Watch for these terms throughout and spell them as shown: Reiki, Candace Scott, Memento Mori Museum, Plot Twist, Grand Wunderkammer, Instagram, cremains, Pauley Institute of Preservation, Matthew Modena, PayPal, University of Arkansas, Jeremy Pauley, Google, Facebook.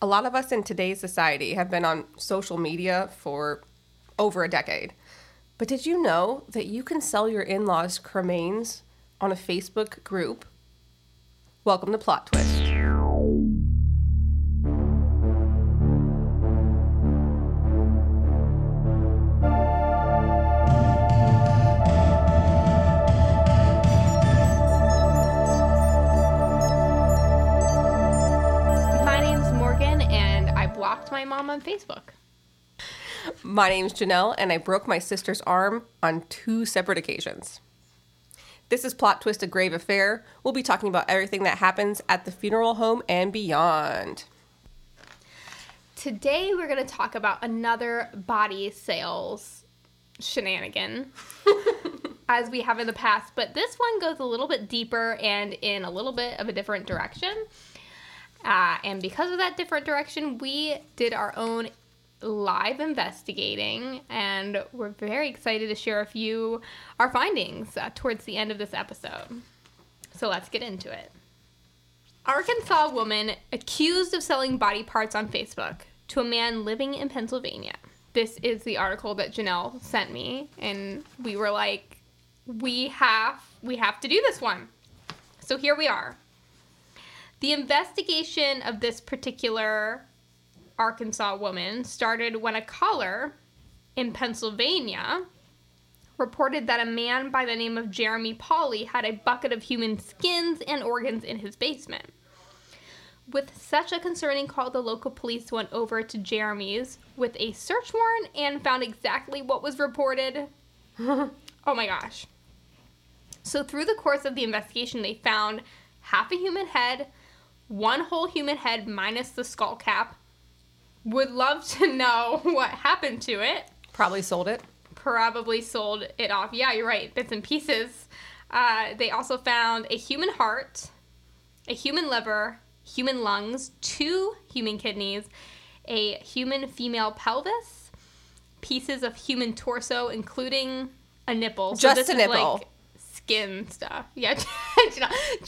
a lot of us in today's society have been on social media for over a decade. But did you know that you can sell your in-laws' cremains on a Facebook group? Welcome to Plot Twist. On Facebook. My name's Janelle, and I broke my sister's arm on 2 separate occasions. This is Plot Twist, A Grave Affair. We'll be talking about everything that happens at the funeral home and beyond. Today, we're going to talk about another body sales shenanigan, as we have in the past, but this one goes a little bit deeper and in a little bit of a different direction. And because of that different direction, we did our own live investigating, and we're very excited to share our findings towards the end of this episode. So let's get into it. Arkansas woman accused of selling body parts on Facebook to a man living in Pennsylvania. This is the article that Janelle sent me, and we were like, we have to do this one. So here we are. The investigation of this particular Arkansas woman started when a caller in Pennsylvania reported that a man by the name of Jeremy Pauley had a bucket of human skins and organs in his basement. With such a concerning call, the local police went over to Jeremy's with a search warrant and found exactly what was reported. Oh my gosh. So through the course of the investigation, they found half a human head, 1 whole human head minus the skull cap. Would love to know what happened to it. Probably sold it off. Yeah, you're right. Bits and pieces. They also found a human heart, a human liver, human lungs, 2 human kidneys, a human female pelvis, pieces of human torso, including a nipple. Just a nipple. Like skin stuff. Yeah,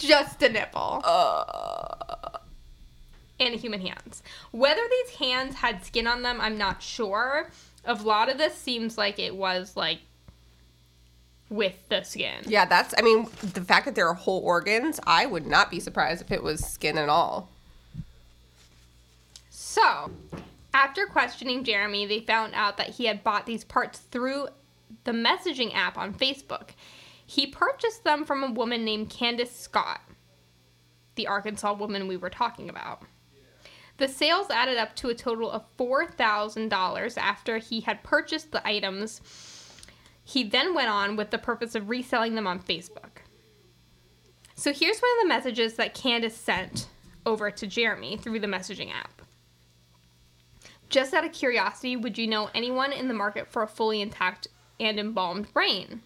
just a nipple. And human hands. Whether these hands had skin on them, I'm not sure. A lot of this seems like it was, like, with the skin. Yeah, the fact that there are whole organs, I would not be surprised if it was skin at all. So, after questioning Jeremy, they found out that he had bought these parts through the messaging app on Facebook. He purchased them from a woman named Candace Scott, the Arkansas woman we were talking about. The sales added up to a total of $4,000 after he had purchased the items. He then went on with the purpose of reselling them on Facebook. So here's one of the messages that Candace sent over to Jeremy through the messaging app. Just out of curiosity, would you know anyone in the market for a fully intact and embalmed brain?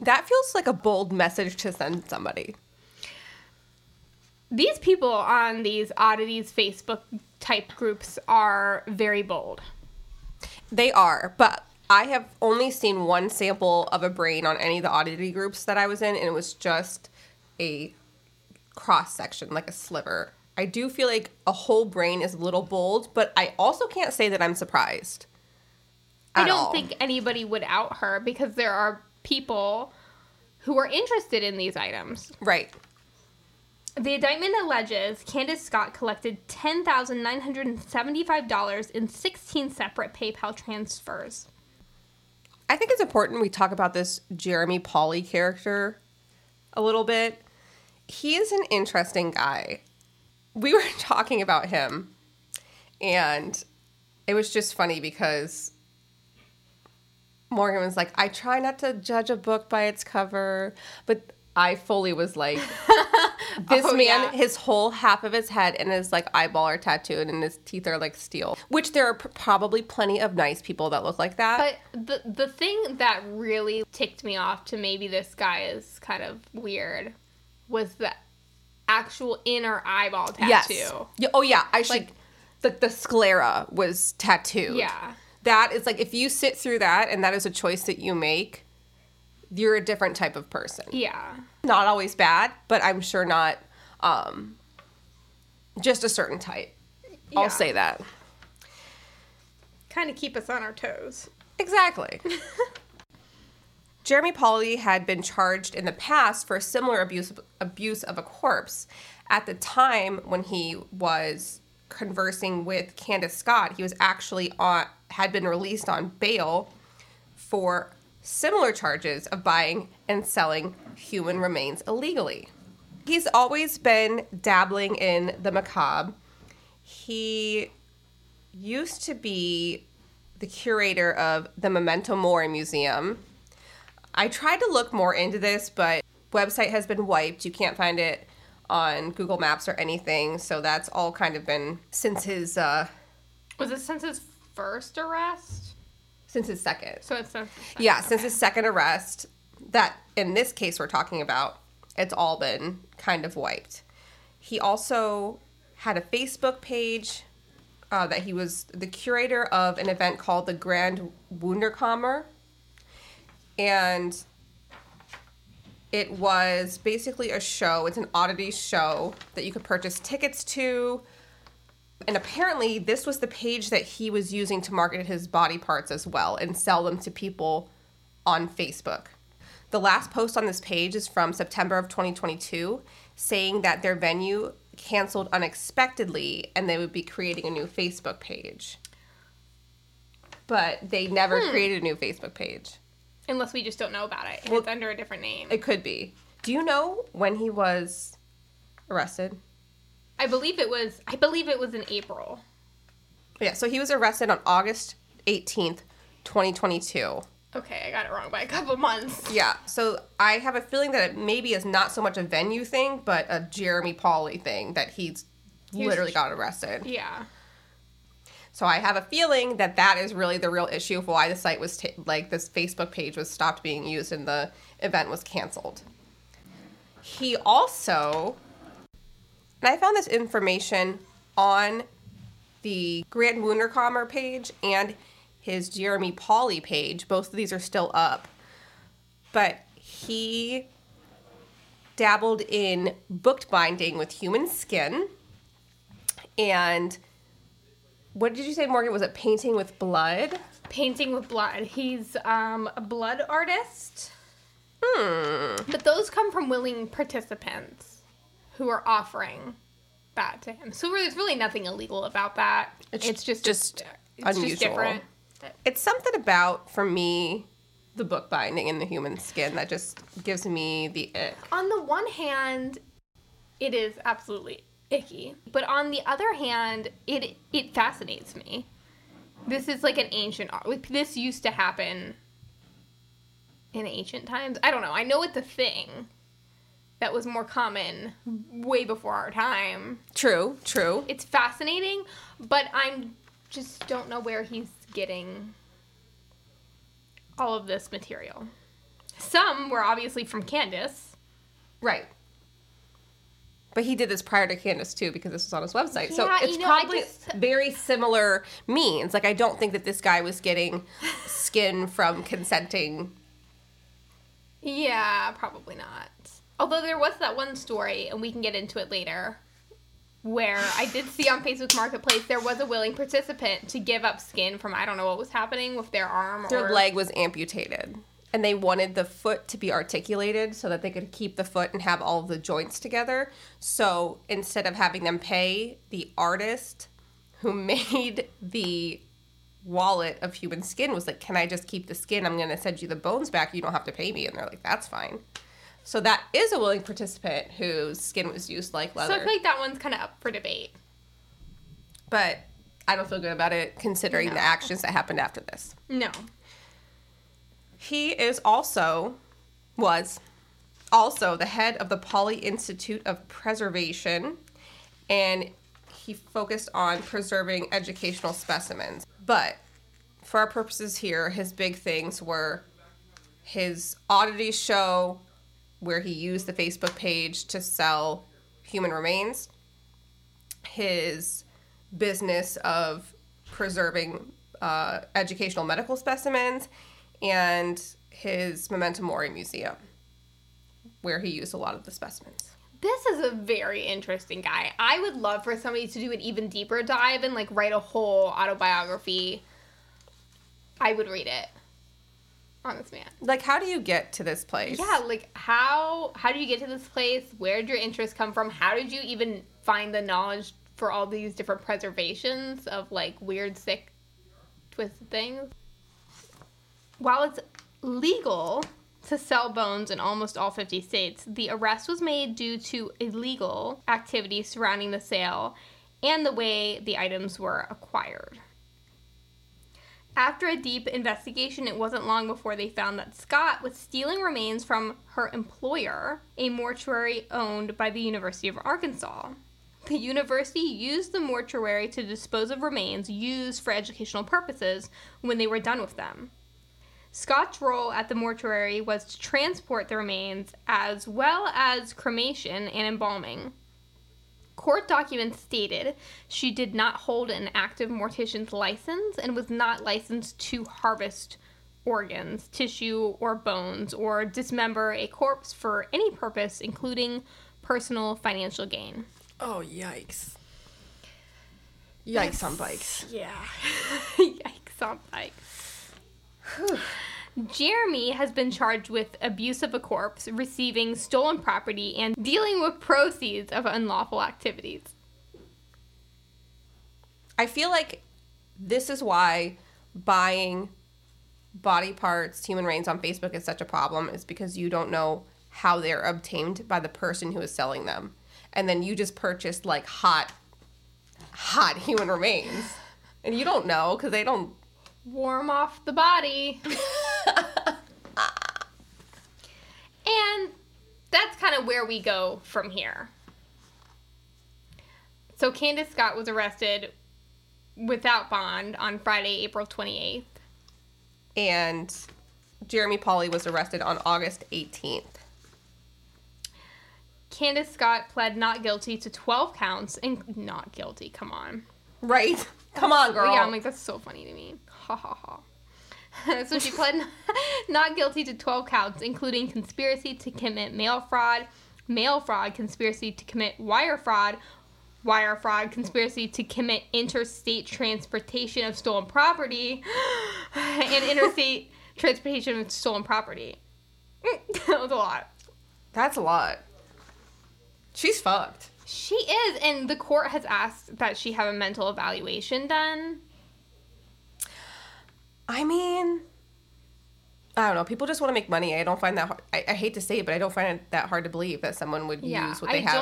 That feels like a bold message to send somebody. These people on these oddities Facebook type groups are very bold. They are, but I have only seen 1 sample of a brain on any of the oddity groups that I was in, and it was just a cross section, like a sliver. I do feel like a whole brain is a little bold, but I also can't say that I'm surprised. I don't think anybody would out her, because there are people who are interested in these items. Right. The indictment alleges Candace Scott collected $10,975 in 16 separate PayPal transfers. I think it's important we talk about this Jeremy Pauley character a little bit. He is an interesting guy. We were talking about him, and it was just funny because Morgan was like, I try not to judge a book by its cover, but I fully was like, this man, his whole half of his head and his like eyeball are tattooed and his teeth are like steel, which there are probably plenty of nice people that look like that. But the thing that really ticked me off to maybe this guy is kind of weird was the actual inner eyeball tattoo. Yes. Oh yeah, the sclera was tattooed. Yeah. That is like, if you sit through that and that is a choice that you make, you're a different type of person. Yeah. Not always bad, but I'm sure not just a certain type. Yeah. I'll say that. Kind of keep us on our toes. Exactly. Jeremy Pauley had been charged in the past for a similar abuse of a corpse. At the time when he was conversing with Candace Scott, he was actually had been released on bail for similar charges of buying and selling human remains illegally. He's always been dabbling in the macabre. He used to be the curator of the Memento Mori Museum. I tried to look more into this, but website has been wiped. You can't find it on Google Maps or anything. So that's all kind of been since his... Was it since his first arrest? Since his second. So it's since his second. Yeah, okay. Since his second arrest. That, in this case we're talking about, it's all been kind of wiped. He also had a Facebook page that he was the curator of an event called the Grand Wunderkammer. And it was basically a show. It's an oddity show that you could purchase tickets to. And apparently this was the page that he was using to market his body parts as well and sell them to people on Facebook. The last post on this page is from September of 2022, saying that their venue canceled unexpectedly and they would be creating a new Facebook page. But they never created a new Facebook page. Unless we just don't know about it. Well, it's under a different name. It could be. Do you know when he was arrested? I believe it was in April. Yeah, so he was arrested on August 18th, 2022. Okay, I got it wrong by a couple months. Yeah, so I have a feeling that it maybe is not so much a venue thing, but a Jeremy Pauley thing that he literally got arrested. Yeah. So I have a feeling that that is really the real issue of why the site was, this Facebook page was stopped being used and the event was canceled. He also, and I found this information on the Grand Wunderkammer page and his Jeremy Pauley page. Both of these are still up. But he dabbled in bookbinding with human skin and... What did you say, Morgan? Was it painting with blood? Painting with blood. He's a blood artist. But those come from willing participants who are offering that to him. So there's really nothing illegal about that. It's just different. It's something about, for me, the book binding and the human skin that just gives me the ick. On the one hand, it is absolutely icky. But on the other hand, it fascinates me. This is like an ancient art. Like, this used to happen in ancient times. I don't know. I know it's a thing that was more common way before our time. True. It's fascinating, but I'm just don't know where he's getting all of this material. Some were obviously from Candace. Right. But he did this prior to Candace, too, because this was on his website. Yeah, so it's probably very similar means. Like, I don't think that this guy was getting skin from consenting. Yeah, probably not. Although there was that one story, and we can get into it later, where I did see on Facebook Marketplace there was a willing participant to give up skin from, I don't know what was happening with their arm. Their leg was amputated. And they wanted the foot to be articulated so that they could keep the foot and have all the joints together. So instead of having them pay the artist who made the wallet of human skin was like, can I just keep the skin? I'm going to send you the bones back. You don't have to pay me. And they're like, that's fine. So that is a willing participant whose skin was used like leather. So I feel like that one's kind of up for debate. But I don't feel good about it considering the actions that happened after this. No. He was also the head of the Pauley Institute of Preservation, and he focused on preserving educational specimens. But for our purposes here, his big things were his oddity show, where he used the Facebook page to sell human remains, his business of preserving educational medical specimens, and his Memento Mori Museum, where he used a lot of the specimens. This is a very interesting guy. I would love for somebody to do an even deeper dive and, like, write a whole autobiography. I would read it on this man. Like, how do you get to this place? Yeah, like, how do you get to this place? Where did your interests come from? How did you even find the knowledge for all these different preservations of, like, weird, sick, twisted things? While it's legal to sell bones in almost all 50 states, the arrest was made due to illegal activities surrounding the sale and the way the items were acquired. After a deep investigation, it wasn't long before they found that Scott was stealing remains from her employer, a mortuary owned by the University of Arkansas. The university used the mortuary to dispose of remains used for educational purposes when they were done with them. Scott's role at the mortuary was to transport the remains, as well as cremation and embalming. Court documents stated she did not hold an active mortician's license and was not licensed to harvest organs, tissue, or bones, or dismember a corpse for any purpose, including personal financial gain. Oh, yikes. Yikes on bikes. Yeah. Yikes on bikes. Whew. Jeremy has been charged with abuse of a corpse, receiving stolen property, and dealing with proceeds of unlawful activities. I feel like this is why buying body parts, human remains on Facebook is such a problem, is because you don't know how they're obtained by the person who is selling them. And then you just purchased, like, hot human remains. And you don't know, because they don't... warm off the body. And that's kind of where we go from here. So Candace Scott was arrested without bond on Friday, April 28th. And Jeremy Pauley was arrested on August 18th. Candace Scott pled not guilty to 12 counts. And not guilty, come on. Right? Come on, girl. Yeah, I'm like, that's so funny to me. Ha ha ha. So she pled not guilty to 12 counts, including conspiracy to commit mail fraud, conspiracy to commit wire fraud, conspiracy to commit interstate transportation of stolen property, and interstate transportation of stolen property. That was a lot. That's a lot. She's fucked. She is, and the court has asked that she have a mental evaluation done. I mean, I don't know. People just want to make money. I don't find that hard. I hate to say it, but I don't find it that hard to believe that someone would use what they have.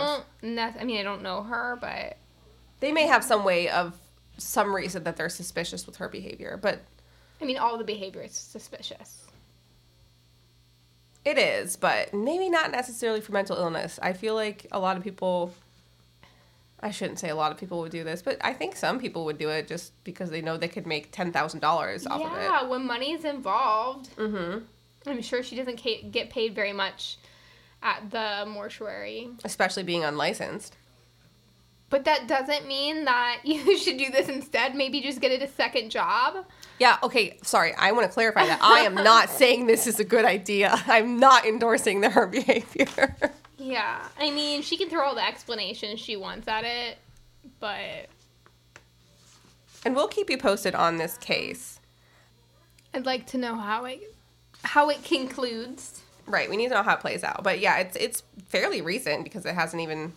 I don't know her, but... They may have some way of some reason that they're suspicious with her behavior, but... I mean, all the behavior is suspicious. It is, but maybe not necessarily for mental illness. I feel like a lot of people... I shouldn't say a lot of people would do this, but I think some people would do it just because they know they could make $10,000 off of it. Yeah, when money's involved. Mm-hmm. I'm sure she doesn't get paid very much at the mortuary. Especially being unlicensed. But that doesn't mean that you should do this instead. Maybe just get it a second job. Yeah, okay, sorry. I want to clarify that. I am not saying this is a good idea. I'm not endorsing her behavior. Yeah, I mean, she can throw all the explanations she wants at it, but... And we'll keep you posted on this case. I'd like to know how it concludes. Right, we need to know how it plays out. But yeah, it's fairly recent because it hasn't even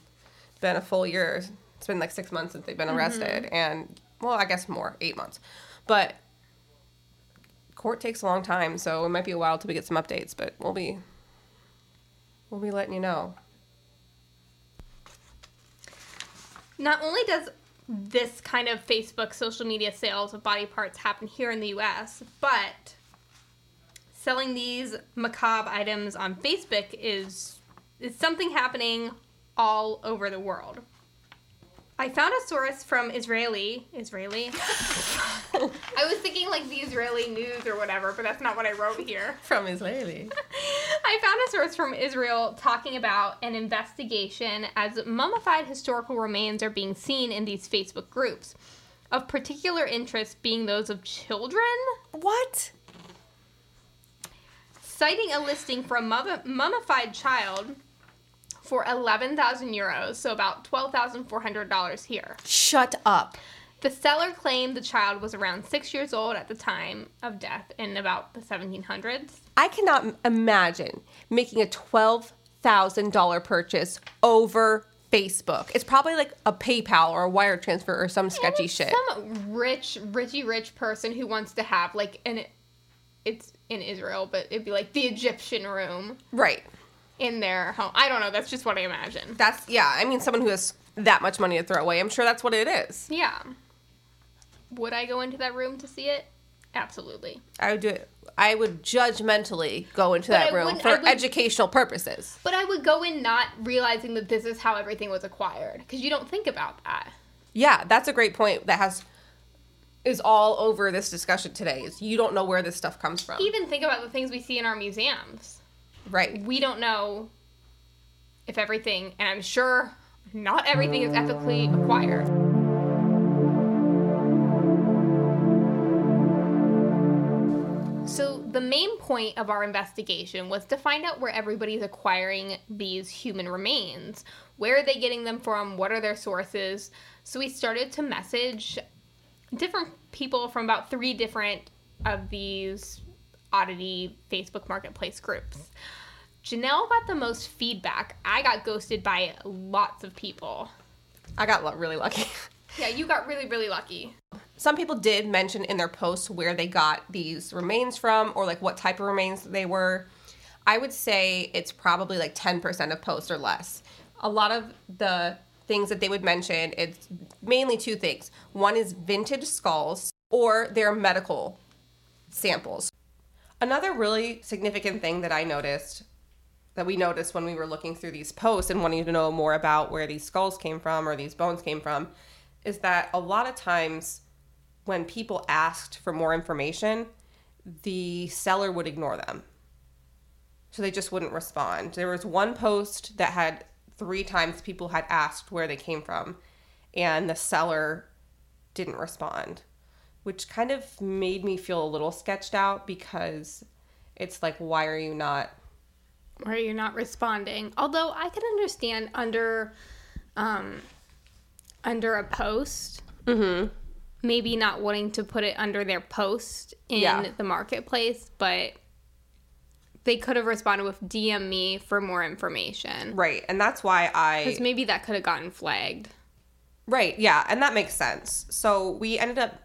been a full year. It's been like 6 months since they've been arrested, and, well, I guess more, 8 months. But court takes a long time, so it might be a while till we get some updates, but we'll be letting you know. Not only does this kind of Facebook social media sales of body parts happen here in the U.S., but selling these macabre items on Facebook is something happening all over the world. I found a source from Israeli? I was thinking like the Israeli news or whatever, but that's not what I wrote here. From Israeli. I found a source from Israel talking about an investigation as mummified historical remains are being seen in these Facebook groups. Of particular interest being those of children. What? Citing a listing for a mummified child for 11,000 euros, so about $12,400 here. Shut up. The seller claimed the child was around 6 years old at the time of death in about the 1700s. I cannot imagine making a $12,000 purchase over Facebook. It's probably like a PayPal or a wire transfer or some sketchy shit. Some rich person who wants to have like an... It's in Israel, but it'd be like the Egyptian room. Right. In their home. I don't know. That's just what I imagine. That's... Yeah. I mean, someone who has that much money to throw away. I'm sure that's what it is. Yeah. Would I go into that room to see it? Absolutely. I would do it. I would judgmentally go into that room for educational purposes. But I would go in not realizing that this is how everything was acquired, because you don't think about that. Yeah, that's a great point that is all over this discussion today, is you don't know where this stuff comes from. Even think about the things we see in our museums. Right. We don't know if everything, and I'm sure not everything, is ethically acquired. So the main point of our investigation was to find out where everybody's acquiring these human remains. Where are they getting them from? What are their sources? So we started to message different people from about three different of these oddity Facebook marketplace groups. Janelle got the most feedback. I got ghosted by lots of people. I got really lucky. Yeah, you got really, really lucky. Some people did mention in their posts where they got these remains from, or like what type of remains they were. I would say it's probably like 10% of posts or less. A lot of the things that they would mention, it's mainly two things. One is vintage skulls or their medical samples. Another really significant thing that I noticed, that we noticed when we were looking through these posts and wanting to know more about where these skulls came from or these bones came from, is that a lot of times when people asked for more information, the seller would ignore them. So they just wouldn't respond. There was one post that had 3 times people had asked where they came from, and the seller didn't respond, which kind of made me feel a little sketched out, because it's like, why are you not responding? Although I can understand under a post, mm-hmm. maybe not wanting to put it under their post in the marketplace, but they could have responded with DM me for more information. Right, and that's why because maybe that could have gotten flagged. Right, yeah, and that makes sense. So we ended up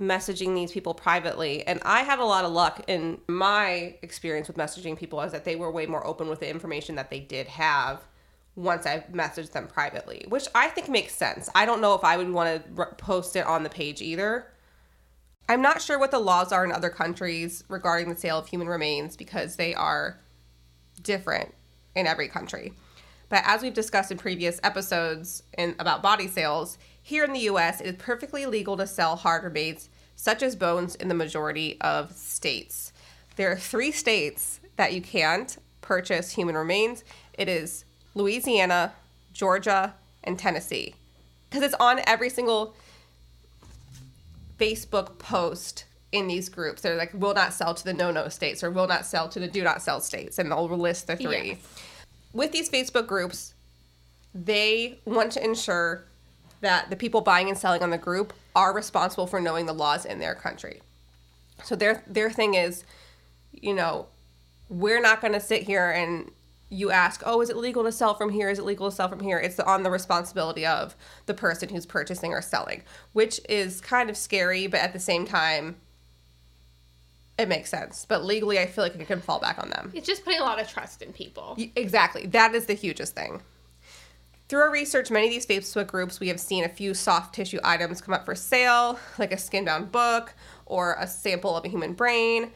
messaging these people privately, and I had a lot of luck in my experience with messaging people, is that they were way more open with the information that they did have once I messaged them privately, which I think makes sense. I don't know if I would want to post it on the page either. I'm not sure what the laws are in other countries regarding the sale of human remains, because they are different in every country. But as we've discussed in previous episodes about body sales, here in the U.S., it is perfectly legal to sell hard remains, such as bones, in the majority of states. There are 3 states that you can't purchase human remains. It is Louisiana, Georgia, and Tennessee. Because it's on every single Facebook post in these groups. They're like, will not sell to the no-no states, or will not sell to the do not sell states, and they'll list the 3. Yes. With these Facebook groups, they want to ensure that the people buying and selling on the group are responsible for knowing the laws in their country. So their thing is, we're not going to sit here and you ask, oh, is it legal to sell from here? Is it legal to sell from here? It's on the responsibility of the person who's purchasing or selling, which is kind of scary, but at the same time, it makes sense. But legally, I feel like I can fall back on them. It's just putting a lot of trust in people. Exactly. That is the hugest thing. Through our research, many of these Facebook groups, we have seen a few soft tissue items come up for sale, like a skin-bound book or a sample of a human brain,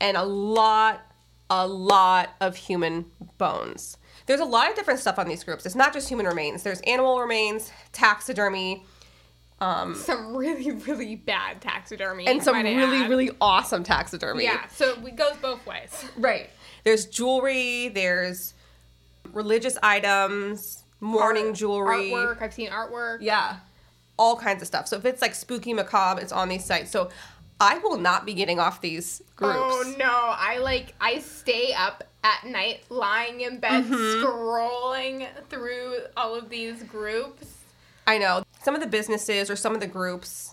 and a lot of human bones. There's a lot of different stuff on these groups. It's not just human remains. There's animal remains, taxidermy. Some really, really bad taxidermy. And some really, really awesome taxidermy. Yeah, so it goes both ways. Right. There's jewelry. There's religious items, mourning jewelry. Artwork. I've seen artwork. Yeah. All kinds of stuff. So if it's like spooky, macabre, it's on these sites. So I will not be getting off these groups. Oh, no. I stay up at night lying in bed scrolling through all of these groups. I know. Some of the businesses or some of the groups,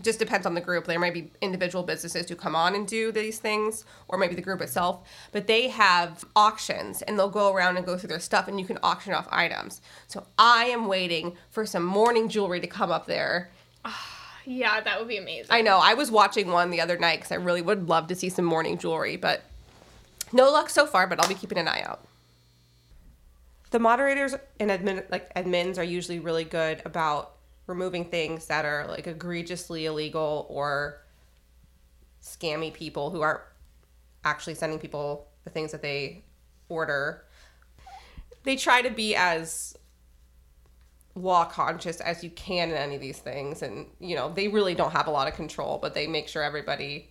just depends on the group. There might be individual businesses who come on and do these things, or maybe the group itself. But they have auctions, and they'll go around and go through their stuff, and you can auction off items. So I am waiting for some morning jewelry to come up there. Yeah, that would be amazing. I know. I was watching one the other night because I really would love to see some morning jewelry, but no luck so far, but I'll be keeping an eye out. The moderators and admins are usually really good about removing things that are like egregiously illegal or scammy people who aren't actually sending people the things that they order. They try to be as law conscious as you can in any of these things, and you know they really don't have a lot of control, but they make sure everybody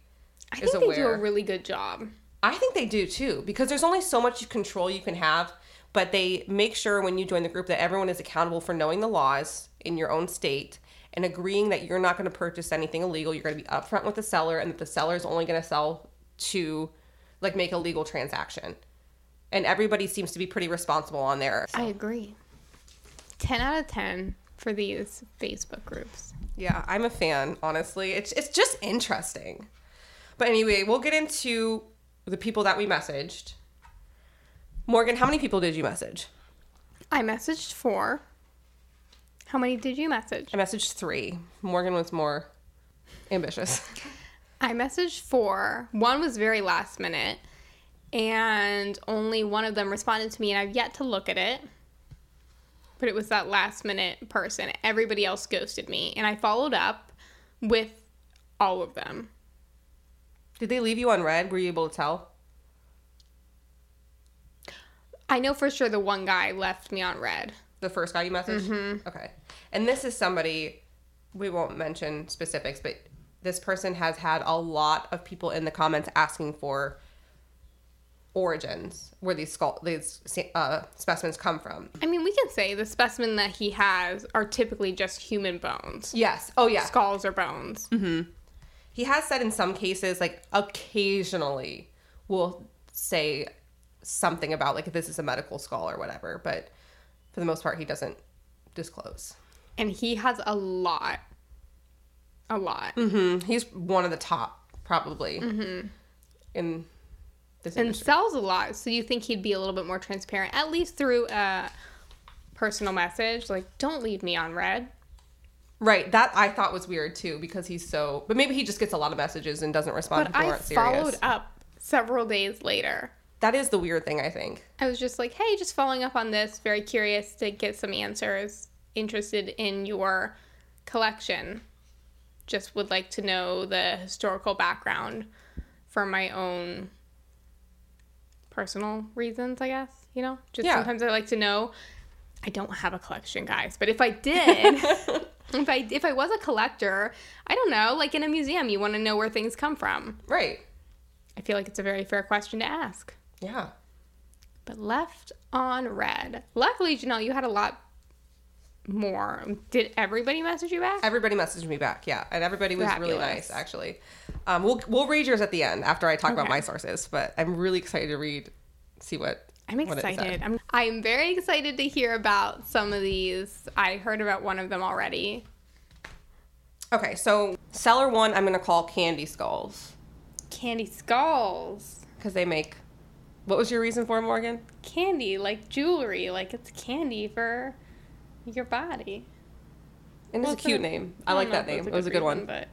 is aware. I think they do a really good job. I think they do too, because there's only so much control you can have. But they make sure when you join the group that everyone is accountable for knowing the laws in your own state and agreeing that you're not going to purchase anything illegal. You're going to be upfront with the seller, and that the seller is only going to sell to, like, make a legal transaction. And everybody seems to be pretty responsible on there. So. I agree. 10 out of 10 for these Facebook groups. Yeah, I'm a fan, honestly. It's just interesting. But anyway, we'll get into the people that we messaged. Morgan, how many people did you message? I messaged 4. How many did you message? I messaged 3. Morgan was more ambitious. I messaged 4. One was very last minute, and only one of them responded to me, and I've yet to look at it. But it was that last minute person. Everybody else ghosted me, and I followed up with all of them. Did they leave you on red? Were you able to tell? I know for sure the one guy left me on red. The first guy you messaged? Mm-hmm. Okay. And this is somebody, we won't mention specifics, but this person has had a lot of people in the comments asking for origins, where these specimens come from. I mean, we can say the specimen that he has are typically just human bones. Yes. Oh, yeah. Skulls or bones. Mm-hmm. He has said in some cases, like, occasionally we'll say something about like if this is a medical skull or whatever, but for the most part he doesn't disclose. And he has a lot. Mm-hmm. He's one of the top, probably, in this industry. And sells a lot, so you think he'd be a little bit more transparent, at least through a personal message, like, don't leave me on red. Right, that I thought was weird too, because he's so, but maybe he just gets a lot of messages and doesn't respond. But I followed up several days later. That is the weird thing, I think. I was just like, hey, just following up on this. Very curious to get some answers. Interested in your collection. Just would like to know the historical background for my own personal reasons, I guess. You know? Just sometimes I like to know. I don't have a collection, guys. But if I did, if I was a collector, I don't know. Like in a museum, you want to know where things come from. Right. I feel like it's a very fair question to ask. Yeah. But left on red. Luckily, Janelle, you had a lot more. Did everybody message you back? Everybody messaged me back, yeah. And everybody was really nice, actually. We'll read yours at the end after I talk about my sources, but I'm really excited to see what I'm excited. What it said. I'm very excited to hear about some of these. I heard about one of them already. Okay, so seller one, I'm going to call Candy Skulls. Candy skulls. Because they make... What was your reason for, Morgan? Candy, like jewelry. Like, it's candy for your body. And well, it's a cute name. I like that name. It was a good one. But...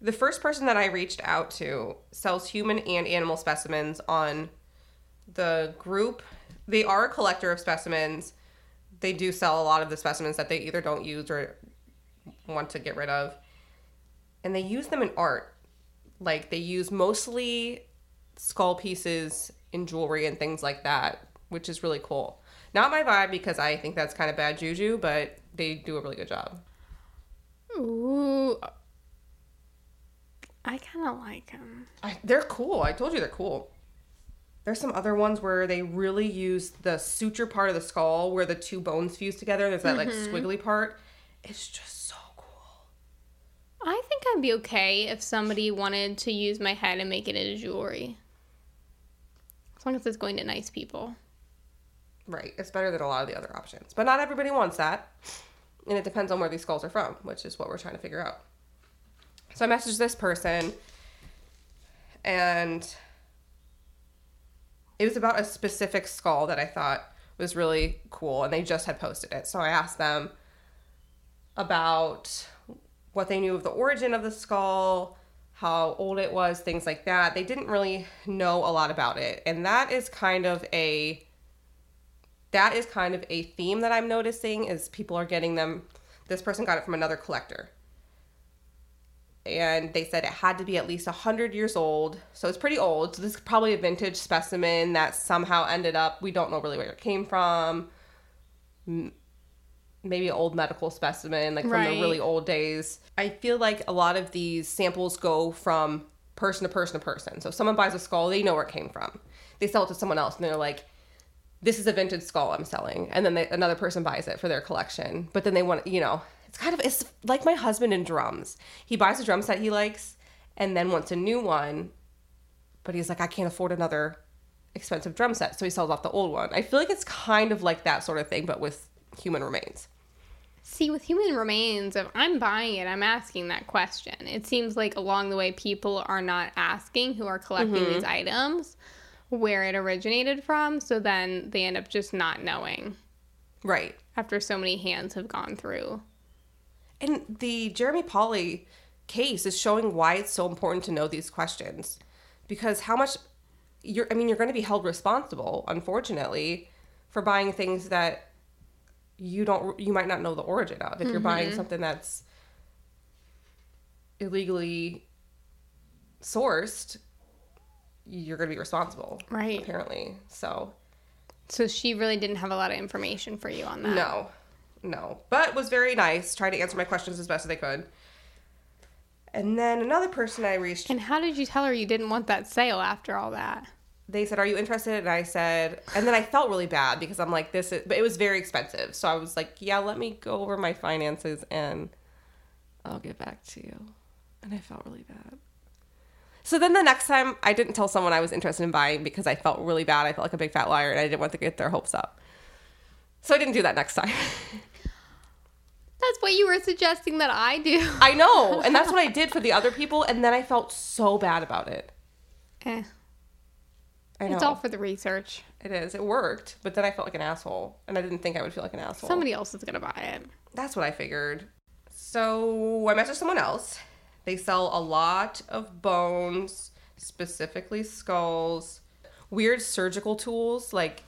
The first person that I reached out to sells human and animal specimens on the group. They are a collector of specimens. They do sell a lot of the specimens that they either don't use or want to get rid of. And they use them in art. Like, they use mostly skull pieces in jewelry and things like that, which is really cool. Not my vibe, because I think that's kind of bad juju, but they do a really good job. Ooh. I kind of like them. They're cool. I told you they're cool. There's some other ones where they really use the suture part of the skull where the two bones fuse together. There's that, like, squiggly part. It's just so cool. I think I'd be okay if somebody wanted to use my head and make it into jewelry. As long as it's going to nice people. Right. It's better than a lot of the other options. But not everybody wants that. And it depends on where these skulls are from, which is what we're trying to figure out. So I messaged this person, and it was about a specific skull that I thought was really cool, and they just had posted it. So I asked them about what they knew of the origin of the skull, how old it was, things like that. They didn't really know a lot about it. And that is kind of a theme that I'm noticing is people are getting them. This person got it from another collector. And they said it had to be at least 100 years old. So it's pretty old. So this is probably a vintage specimen that somehow ended up, we don't know really where it came from. Maybe an old medical specimen, like right. From the really old days. I feel like a lot of these samples go from person to person to person. So if someone buys a skull, they know where it came from. They sell it to someone else and they're like, this is a vintage skull I'm selling. And then another person buys it for their collection. But then they want, it's like my husband in drums. He buys a drum set he likes and then wants a new one, but he's like, I can't afford another expensive drum set. So he sells off the old one. I feel like it's kind of like that sort of thing, but with human remains. See, with human remains, if I'm buying it, I'm asking that question. It seems like along the way, people are not asking who are collecting these items where it originated from. So then they end up just not knowing. Right. After so many hands have gone through. And the Jeremy Pauley case is showing why it's so important to know these questions. Because how much... you're going to be held responsible, unfortunately, for buying things that you might not know the origin of. If you're buying something that's illegally sourced, you're going to be responsible. Right. Apparently. So she really didn't have a lot of information for you on that. No, but was very nice. Tried to answer my questions as best as they could. And then another person I reached... And how did you tell her you didn't want that sale after all that? They said, are you interested? And I said... And then I felt really bad because I'm like, this is... But it was very expensive. So I was like, yeah, let me go over my finances and I'll get back to you. And I felt really bad. So then the next time, I didn't tell someone I was interested in buying because I felt really bad. I felt like a big fat liar and I didn't want to get their hopes up. So I didn't do that next time. That's what you were suggesting that I do. I know. And that's what I did for the other people. And then I felt so bad about it. I know. It's all for the research. It is. It worked. But then I felt like an asshole. And I didn't think I would feel like an asshole. Somebody else is going to buy it. That's what I figured. So I messaged someone else. They sell a lot of bones, specifically skulls, weird surgical tools. Like,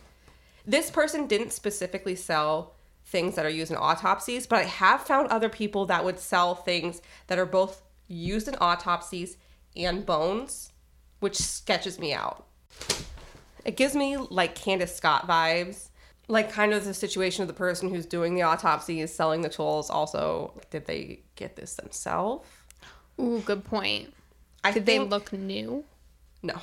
this person didn't specifically sell things that are used in autopsies, but I have found other people that would sell things that are both used in autopsies and bones, which sketches me out. It gives me like Candace Scott vibes, like kind of the situation of the person who's doing the autopsy is selling the tools. Also, did they get this themselves? Ooh, good point. Did they look new? No,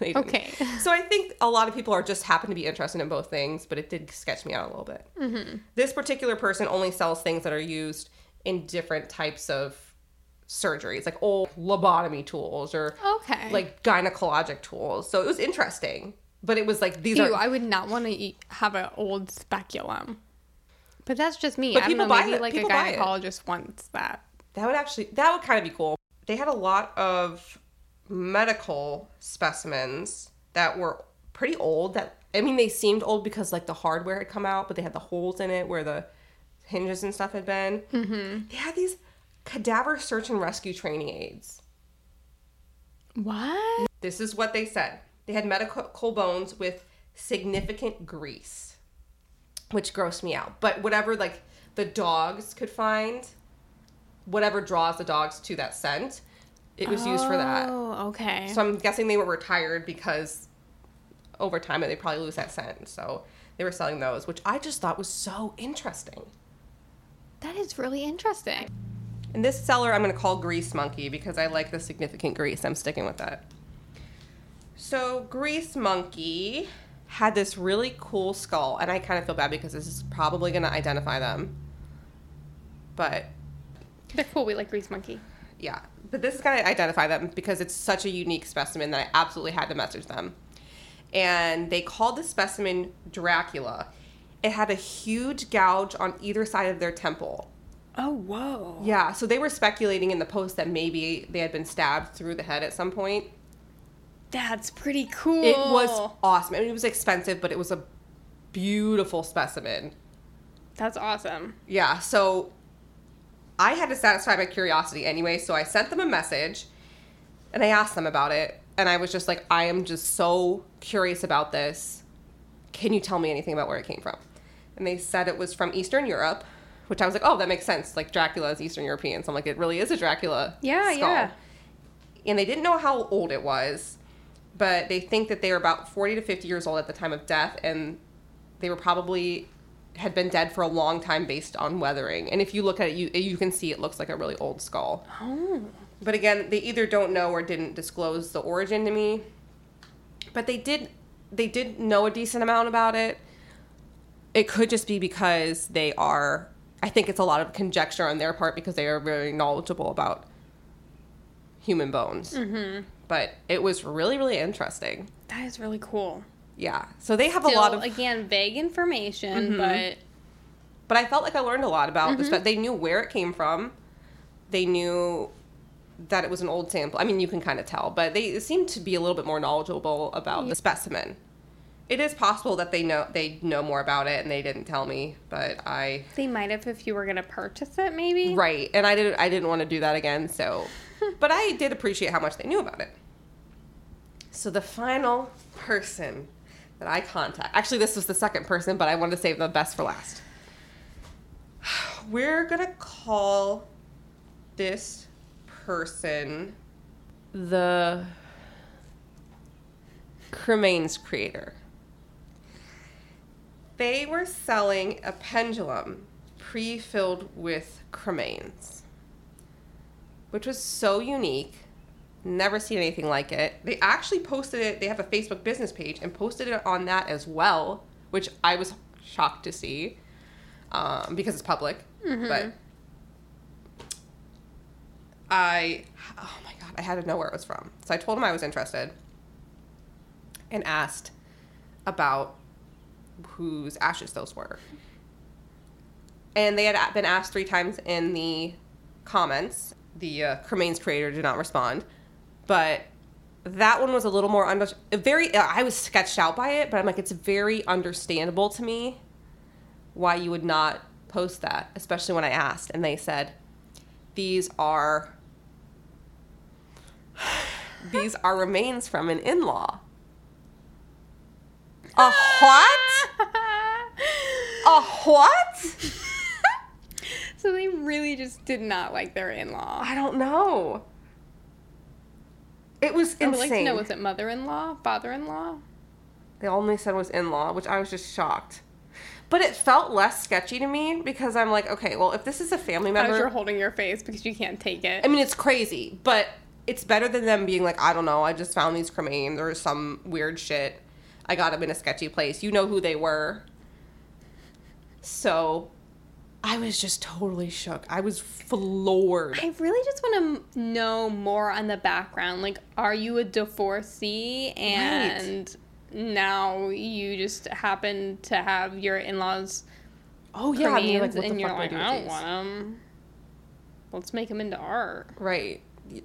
they didn't. Okay. So I think a lot of people happen to be interested in both things, but it did sketch me out a little bit. Mm-hmm. This particular person only sells things that are used in different types of surgeries, like old lobotomy tools or like gynecologic tools. So it was interesting, but it was like these Ew, are... I would not want to have an old speculum. But that's just me. But I don't know, maybe like people a gynecologist wants that. That would kind of be cool. They had a lot of medical specimens that were pretty old. They seemed old because like the hardware had come out, but they had the holes in it where the hinges and stuff had been. Mm-hmm. They had these cadaver search and rescue training aids. What? This is what they said. They had medical bones with significant grease, which grossed me out. But whatever like the dogs could find, whatever draws the dogs to that scent, it was used for that. Oh, okay. So I'm guessing they were retired because over time they probably lose that scent. So they were selling those, which I just thought was so interesting. That is really interesting. And this seller I'm going to call Grease Monkey because I like the significant grease. I'm sticking with that. So Grease Monkey had this really cool skull, and I kind of feel bad because this is probably going to identify them. But... they're cool. We like Grease Monkey. Yeah. But this guy identified them because it's such a unique specimen that I absolutely had to message them. And they called the specimen Dracula. It had a huge gouge on either side of their temple. Oh, whoa. Yeah, so they were speculating in the post that maybe they had been stabbed through the head at some point. That's pretty cool. It was awesome. I mean, it was expensive, but it was a beautiful specimen. That's awesome. Yeah, so I had to satisfy my curiosity anyway, so I sent them a message, and I asked them about it, and I was just like, I am just so curious about this. Can you tell me anything about where it came from? And they said it was from Eastern Europe, which I was like, oh, that makes sense. Like, Dracula is Eastern European. So I'm like, it really is a Dracula skull. Yeah. And they didn't know how old it was, but they think that they were about 40 to 50 years old at the time of death, and they were probably had been dead for a long time based on weathering. And if you look at it, you can see it looks like a really old skull. Oh. But again, they either don't know or didn't disclose the origin to me. But they did know a decent amount about it. It could just be because they are, I think it's a lot of conjecture on their part because they are very knowledgeable about human bones. Mm-hmm. But it was really, really interesting. That is really cool. Yeah. So they have a lot of, again, vague information, mm-hmm. But I felt like I learned a lot about mm-hmm. this. They knew where it came from. They knew that it was an old sample. I mean, you can kind of tell, but they seem to be a little bit more knowledgeable about the specimen. It is possible that they know more about it and they didn't tell me, but they might have if you were going to purchase it, maybe. Right, and I didn't want to do that again. So, but I did appreciate how much they knew about it. So the final person that I contact, actually this was the second person, but I wanted to save the best for last. We're gonna call this person the cremains creator. They were selling a pendulum pre-filled with cremains, which was so unique. Never seen anything like it. They actually posted it. They have a Facebook business page and posted it on that as well, which I was shocked to see because it's public. Mm-hmm. But I had to know where it was from. So I told him I was interested and asked about whose ashes those were. And they had been asked 3 times in the comments. The cremains creator did not respond. But that one was a little more I was sketched out by it, but I'm like, it's very understandable to me why you would not post that, especially when I asked. And they said, These are remains from an in-law. A what? A what? So they really just did not like their in-law. I don't know. It was insane. I would like to know, was it mother-in-law, father-in-law? They only said it was in-law, which I was just shocked. But it felt less sketchy to me because I'm like, okay, well, if this is a family member. As you're holding your face because you can't take it. I mean, it's crazy, but it's better than them being like, I don't know, I just found these cremains or some weird shit. I got them in a sketchy place. You know who they were. So I was just totally shook. I was floored. I really just want to know more on the background. Like, are you a divorcee and... Right. Now you just happen to have your in-laws. Oh yeah, I mean, like, what the fuck do I do with these? I don't want them. Let's make them into art. Right,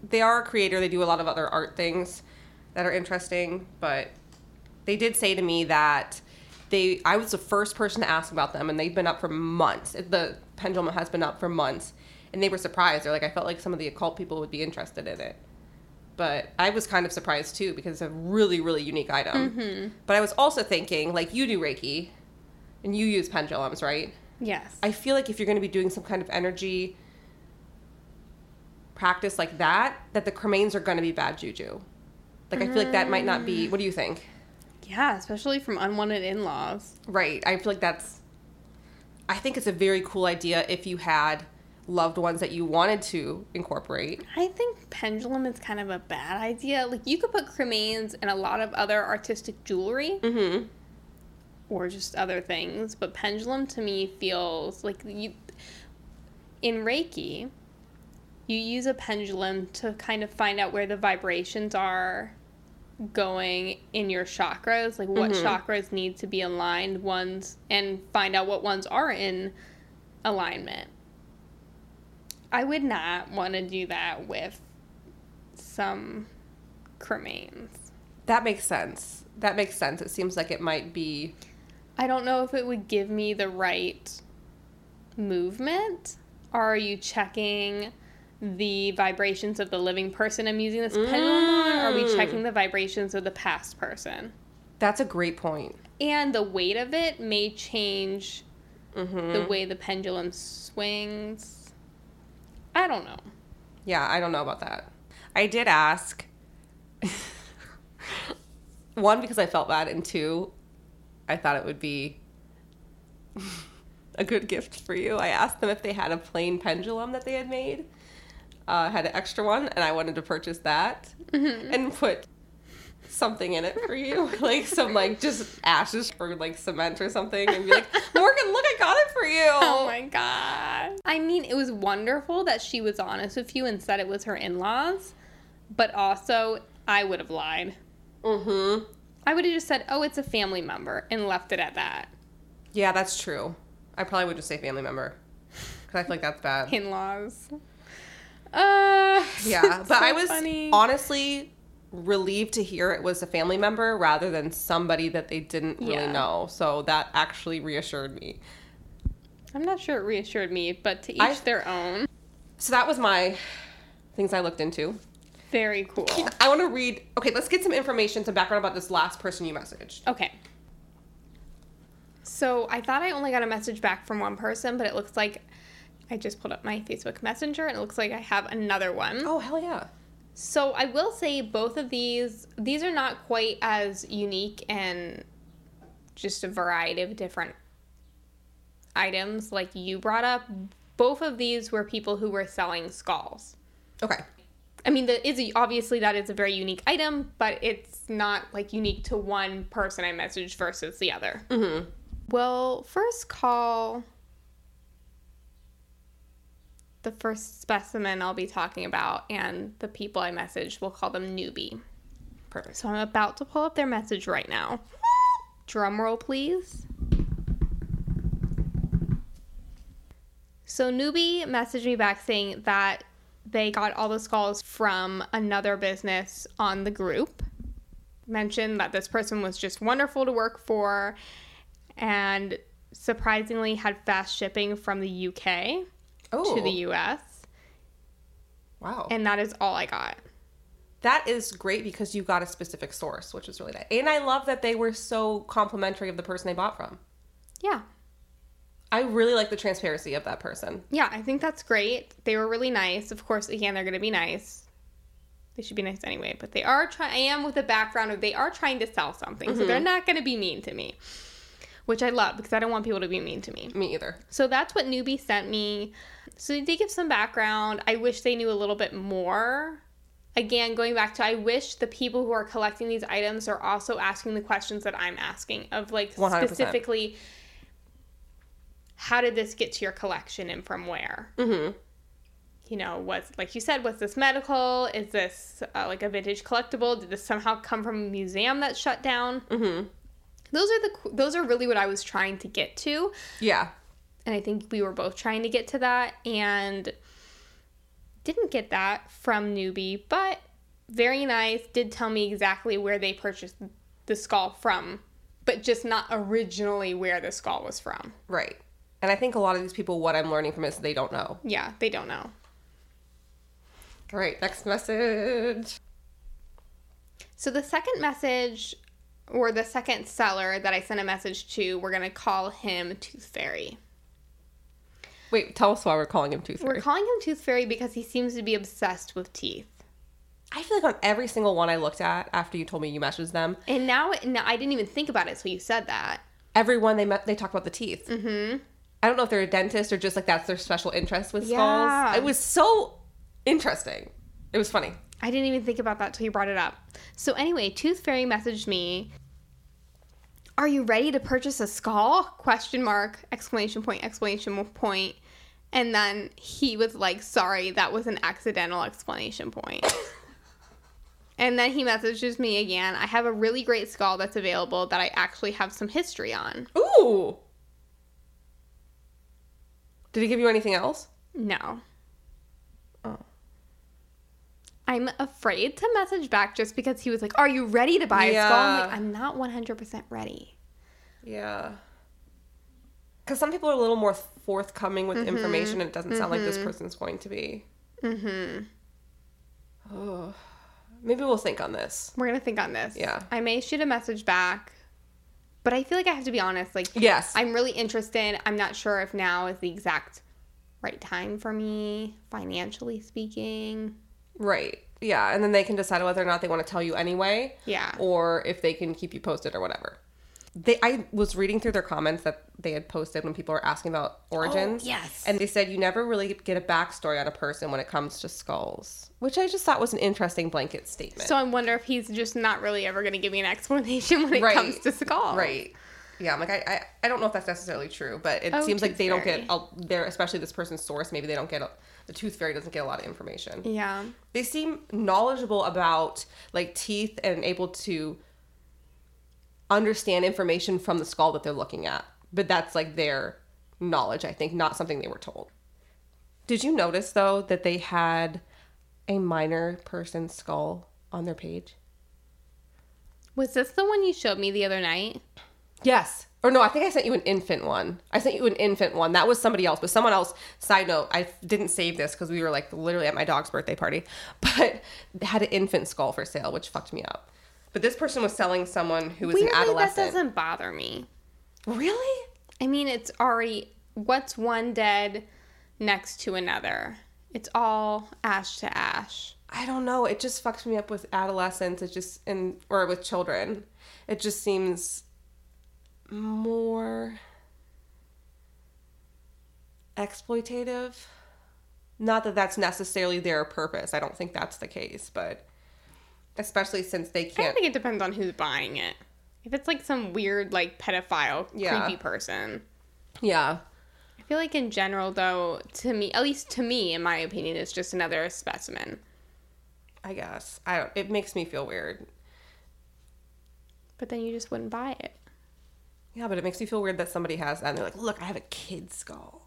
they are a creator. They do a lot of other art things that are interesting. But they did say to me that I was the first person to ask about them, and they've been up for months. The pendulum has been up for months, and they were surprised. They're like, I felt like some of the occult people would be interested in it. But I was kind of surprised, too, because it's a really, really unique item. Mm-hmm. But I was also thinking, like, you do Reiki, and you use pendulums, right? Yes. I feel like if you're going to be doing some kind of energy practice like that the cremains are going to be bad juju. Like, I feel like that might not be... What do you think? Yeah, especially from unwanted in-laws. Right. I feel like that's... I think it's a very cool idea if you had... loved ones that you wanted to incorporate. I think pendulum is kind of a bad idea. Like, you could put cremains and a lot of other artistic jewelry. Mm-hmm. Or just other things. But pendulum, to me, feels like... In Reiki, you use a pendulum to kind of find out where the vibrations are going in your chakras, like what chakras need to be aligned ones, and find out what ones are in alignment. I would not want to do that with some cremains. That makes sense. It seems like it might be... I don't know if it would give me the right movement. Are you checking the vibrations of the living person I'm using this pendulum on? Or are we checking the vibrations of the past person? That's a great point. And the weight of it may change the way the pendulum swings. I don't know. Yeah, I don't know about that. I did ask... One, because I felt bad, and two, I thought it would be a good gift for you. I asked them if they had a plain pendulum that they had made, had an extra one, and I wanted to purchase that and put something in it for you, like some, like, just ashes or, like, cement or something, and be like, Morgan, look, I got it for you. Oh, my God. I mean, it was wonderful that she was honest with you and said it was her in-laws, but also I would have lied. I would have just said, oh, it's a family member, and left it at that. Yeah, that's true. I probably would just say family member, because I feel like that's bad. In-laws. Yeah, but so I was honestly relieved to hear it was a family member rather than somebody that they didn't really know, so that actually reassured me. I'm not sure it reassured me, but to each their own. So that was my things I looked into. Very cool. I want to read... Okay, let's get some information, some background about this last person you messaged. Okay. So I thought I only got a message back from one person, but it looks like I just pulled up my Facebook Messenger, and it looks like I have another one. Oh, hell yeah. So I will say both of these are not quite as unique and just a variety of different items like you brought up. Both of these were people who were selling skulls. Okay. I mean, obviously that is a very unique item, but it's not, like, unique to one person I messaged versus the other. Well, first call the first specimen I'll be talking about, and the people I messaged, we'll call them newbie. Perfect. So I'm about to pull up their message right now. Drum roll, please. So newbie messaged me back saying that they got all the skulls from another business on the group. Mentioned that this person was just wonderful to work for and surprisingly had fast shipping from the UK to the US. Wow. And that is all I got. That is great because you got a specific source, which is really nice. And I love that they were so complimentary of the person they bought from. Yeah. I really like the transparency of that person. Yeah, I think that's great. They were really nice. Of course, again, they're going to be nice. They should be nice anyway. But they are trying to sell something. So they're not going to be mean to me, which I love because I don't want people to be mean to me. Me either. So that's what newbie sent me. So they did give some background. I wish they knew a little bit more. Again, going back to I wish the people who are collecting these items are also asking the questions that I'm asking of, like, 100%. Specifically... How did this get to your collection and from where? You know, like you said, was this medical? Is this like a vintage collectible? Did this somehow come from a museum that's shut down? Those are really what I was trying to get to. Yeah. And I think we were both trying to get to that and didn't get that from newbie, but very nice. Did tell me exactly where they purchased the skull from, but just not originally where the skull was from. Right. And I think a lot of these people, what I'm learning from is they don't know. Yeah, they don't know. All right, next message. So the second seller that I sent a message to, we're going to call him Tooth Fairy. Wait, tell us why we're calling him Tooth Fairy. We're calling him Tooth Fairy because he seems to be obsessed with teeth. I feel like on every single one I looked at after you told me you messaged them. And now I didn't even think about it until you said that. Everyone they met, they talk about the teeth. I don't know if they're a dentist or just, like, that's their special interest with skulls. It was so interesting. It was funny. I didn't even think about that till you brought it up. So anyway, Tooth Fairy messaged me, "Are you ready to purchase a skull?" Question mark, exclamation point, And then he was like, sorry, that was an accidental explanation point. And then he messages me again. I have a really great skull that's available that I actually have some history on. Ooh. Did he give you anything else? No. Oh. I'm afraid to message back just because he was like, are you ready to buy a skull? I'm like, I'm not 100% ready. Yeah. Because some people are a little more forthcoming with information, and it doesn't sound like this person's going to be. Oh. Maybe we'll think on this. We're going to think on this. Yeah. I may shoot a message back, but I feel like I have to be honest. Like, yes. I'm really interested. I'm not sure if now is the exact right time for me, financially speaking. Right. Yeah. And then they can decide whether or not they want to tell you anyway. Yeah. Or if they can keep you posted or whatever. I was reading through their comments that they had posted when people were asking about origins. Oh, yes. And they said you never really get a backstory on a person when it comes to skulls, which I just thought was an interesting blanket statement. So I wonder if he's just not really ever going to give me an explanation when it comes to skulls. Right. Yeah, I'm like, I don't know if that's necessarily true, but it seems like they don't get, especially this person's source, maybe they don't get, the tooth fairy doesn't get a lot of information. Yeah. They seem knowledgeable about, like, teeth and able to understand information from the skull that they're looking at. But that's like their knowledge, I think, not something they were told. Did you notice, though, that they had a minor person's skull on their page? Was this the one you showed me the other night? Yes. Or no, I think I sent you an infant one. That was somebody else. But someone else, side note, I didn't save this because we were like literally at my dog's birthday party. But they had an infant skull for sale, which fucked me up. But this person was selling someone who was an adolescent. That doesn't bother me. Really? I mean, it's already, what's one dead next to another? It's all ash to ash. I don't know. It just fucks me up with adolescents. It just, or with children. It just seems more exploitative. Not that that's necessarily their purpose. I don't think that's the case, but... Especially since they can't... I think it depends on who's buying it. If it's, like, some weird, like, pedophile, creepy person. Yeah. I feel like in general, though, to me... At least to me, in my opinion, it's just another specimen. I guess. It makes me feel weird. But then you just wouldn't buy it. Yeah, but it makes me feel weird that somebody has that and they're like, look, I have a kid's skull.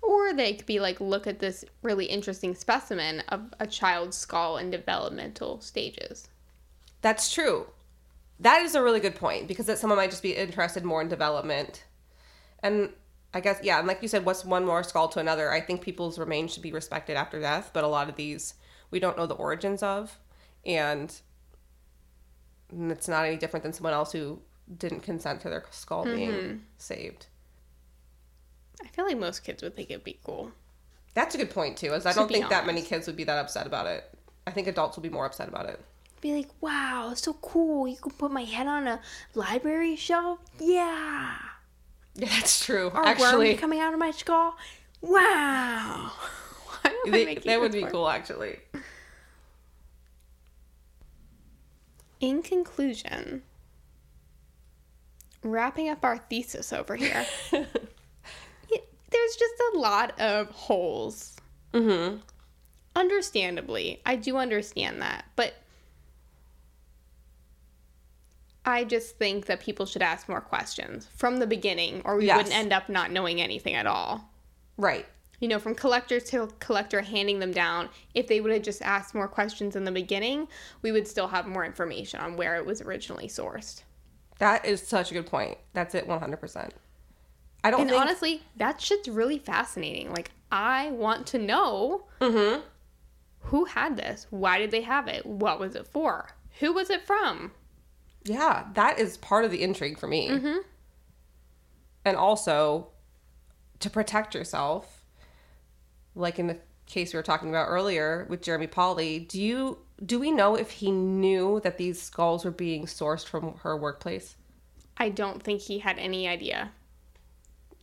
Or they could be like, look at this really interesting specimen of a child's skull in developmental stages. That's true. That is a really good point, because that someone might just be interested more in development. And I guess, yeah, and like you said, what's one more skull to another? I think people's remains should be respected after death, but a lot of these we don't know the origins of. And it's not any different than someone else who didn't consent to their skull being saved. I feel like most kids would think it'd be cool. That's a good point, too, as I don't think that many kids would be that upset about it. I think adults would be more upset about it. Be like, wow, it's so cool. You can put my head on a library shelf? Yeah. Yeah, that's true. Or actually, worm coming out of my skull? Wow. That would be cool, actually. In conclusion, wrapping up our thesis over here. There's just a lot of holes. Mm-hmm. Understandably. I do understand that. But I just think that people should ask more questions from the beginning, or we wouldn't end up not knowing anything at all. Right. You know, from collector to collector, handing them down. If they would have just asked more questions in the beginning, we would still have more information on where it was originally sourced. That is such a good point. That's it 100%. Honestly, that shit's really fascinating. Like, I want to know who had this. Why did they have it? What was it for? Who was it from? Yeah, that is part of the intrigue for me. Mm-hmm. And also, to protect yourself, like in the case we were talking about earlier with Jeremy Pauley, do we know if he knew that these skulls were being sourced from her workplace? I don't think he had any idea.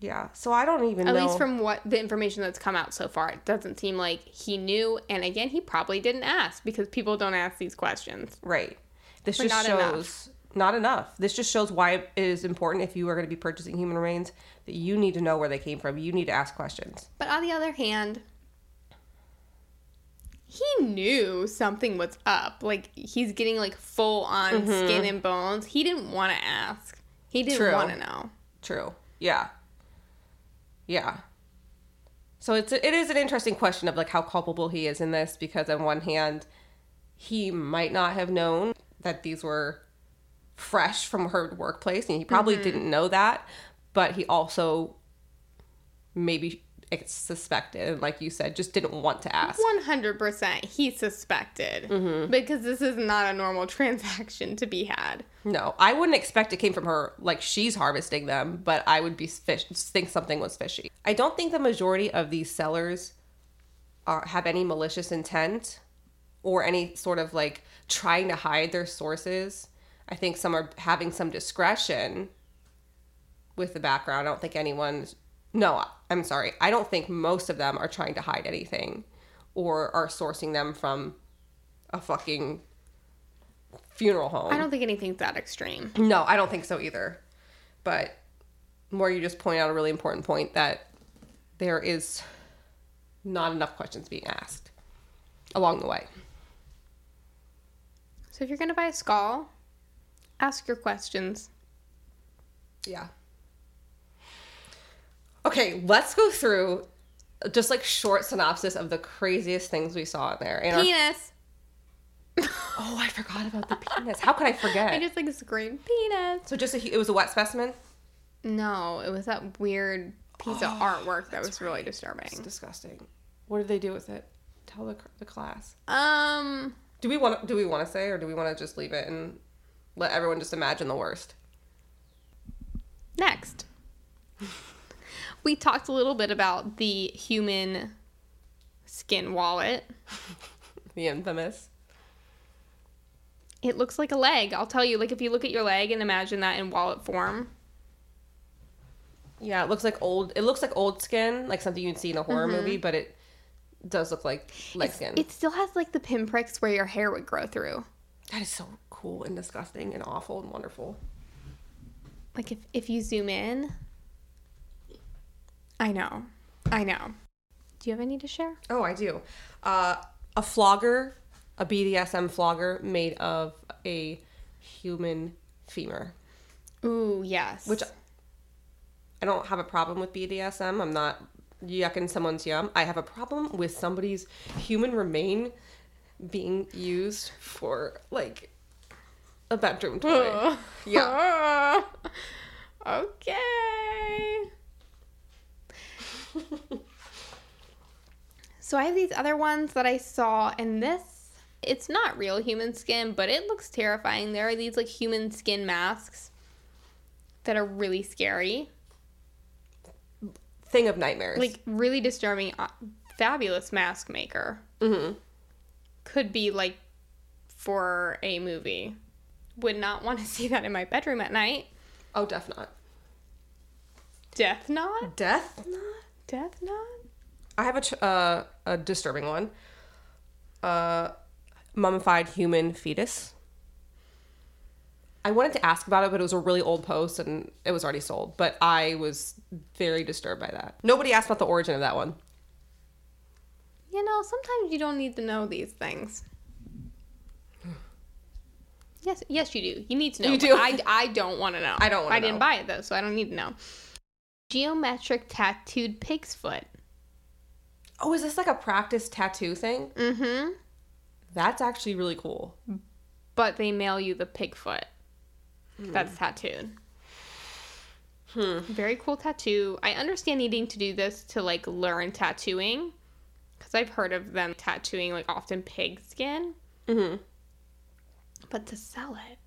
Yeah, so I don't even know. At least from what the information that's come out so far, it doesn't seem like he knew. And again, he probably didn't ask, because people don't ask these questions. Right. This just shows not enough. This just shows why it is important, if you are going to be purchasing human remains, that you need to know where they came from. You need to ask questions. But on the other hand, he knew something was up. Like, he's getting, like, full-on skin and bones. He didn't want to ask. He didn't want to know. True. Yeah. Yeah. So it is an interesting question of, like, how culpable he is in this, because on one hand, he might not have known that these were fresh from her workplace, and he probably didn't know that, but he also maybe suspected, like you said, just didn't want to ask. 100% he suspected, because this is not a normal transaction to be had. No, I wouldn't expect it came from her, like she's harvesting them, but I would think something was fishy. I don't think the majority of these sellers have any malicious intent or any sort of, like, trying to hide their sources. I think some are having some discretion with the background. I don't think anyone's... No, I'm sorry. I don't think most of them are trying to hide anything or are sourcing them from a fucking funeral home. I don't think anything's that extreme. No, I don't think so either. But more, you just point out a really important point that there is not enough questions being asked along the way. So if you're going to buy a skull... ask your questions. Yeah. Okay, let's go through just, like, short synopsis of the craziest things we saw in there. Penis. Oh, I forgot about the penis. How could I forget? I just, like, screamed, penis. So it was a wet specimen? No, it was that weird piece of artwork that was really disturbing. It's disgusting. What did they do with it? Tell the class. Do we want to say, or do we want to just leave it and... let everyone just imagine the worst? Next. We talked a little bit about the human skin wallet. The infamous. It looks like a leg. I'll tell you, like, if you look at your leg and imagine that in wallet form. Yeah, it looks like old skin, like something you'd see in a horror movie, but it does look like leg skin. It still has, like, the pinpricks where your hair would grow through. That is so cool and disgusting and awful and wonderful. Like, if you zoom in. I know. Do you have any to share? Oh, I do. A flogger, a BDSM flogger made of a human femur. Ooh, yes. Which, I don't have a problem with BDSM. I'm not yucking someone's yum. I have a problem with somebody's human remain being used for, like, a bedroom toy. Yeah. Okay. So I have these other ones that I saw, and it's not real human skin, but it looks terrifying. There are these, like, human skin masks that are really scary. Thing of nightmares. Like, really disturbing. Fabulous mask maker. Could be, like, for a movie. Would not want to see that in my bedroom at night. Oh, death knot. Death knot? Death knot? Death knot? I have a disturbing one. Mummified human fetus. I wanted to ask about it, but it was a really old post, and it was already sold. But I was very disturbed by that. Nobody asked about the origin of that one. You know, sometimes you don't need to know these things. Yes, you do. You need to know. You do. I don't want to know. I don't want to know. I didn't buy it, though, so I don't need to know. Geometric tattooed pig's foot. Oh, is this like a practice tattoo thing? That's actually really cool. But they mail you the pig foot that's tattooed. Very cool tattoo. I understand needing to do this to, like, learn tattooing. Because I've heard of them tattooing, like, often pig skin. But to sell it.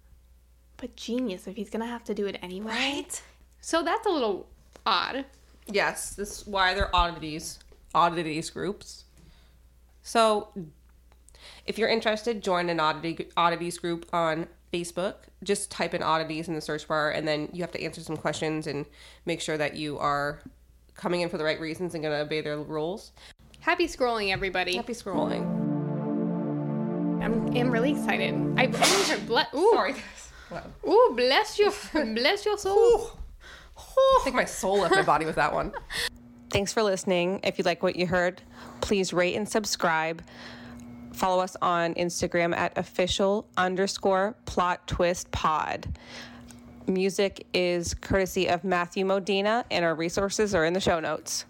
But genius if he's going to have to do it anyway. Right? So that's a little odd. Yes, this is why they're oddities. Oddities groups. So if you're interested, join an oddities group on Facebook. Just type in oddities in the search bar, and then you have to answer some questions and make sure that you are coming in for the right reasons and going to obey their rules. Happy scrolling, everybody. Happy scrolling. I'm really excited. I've only heard... Sorry. Ooh, bless your soul. Ooh. Take my soul left my body with that one. Thanks for listening. If you like what you heard, please rate and subscribe. Follow us on Instagram at official_plottwistpod. Music is courtesy of Matthew Modena, and our resources are in the show notes.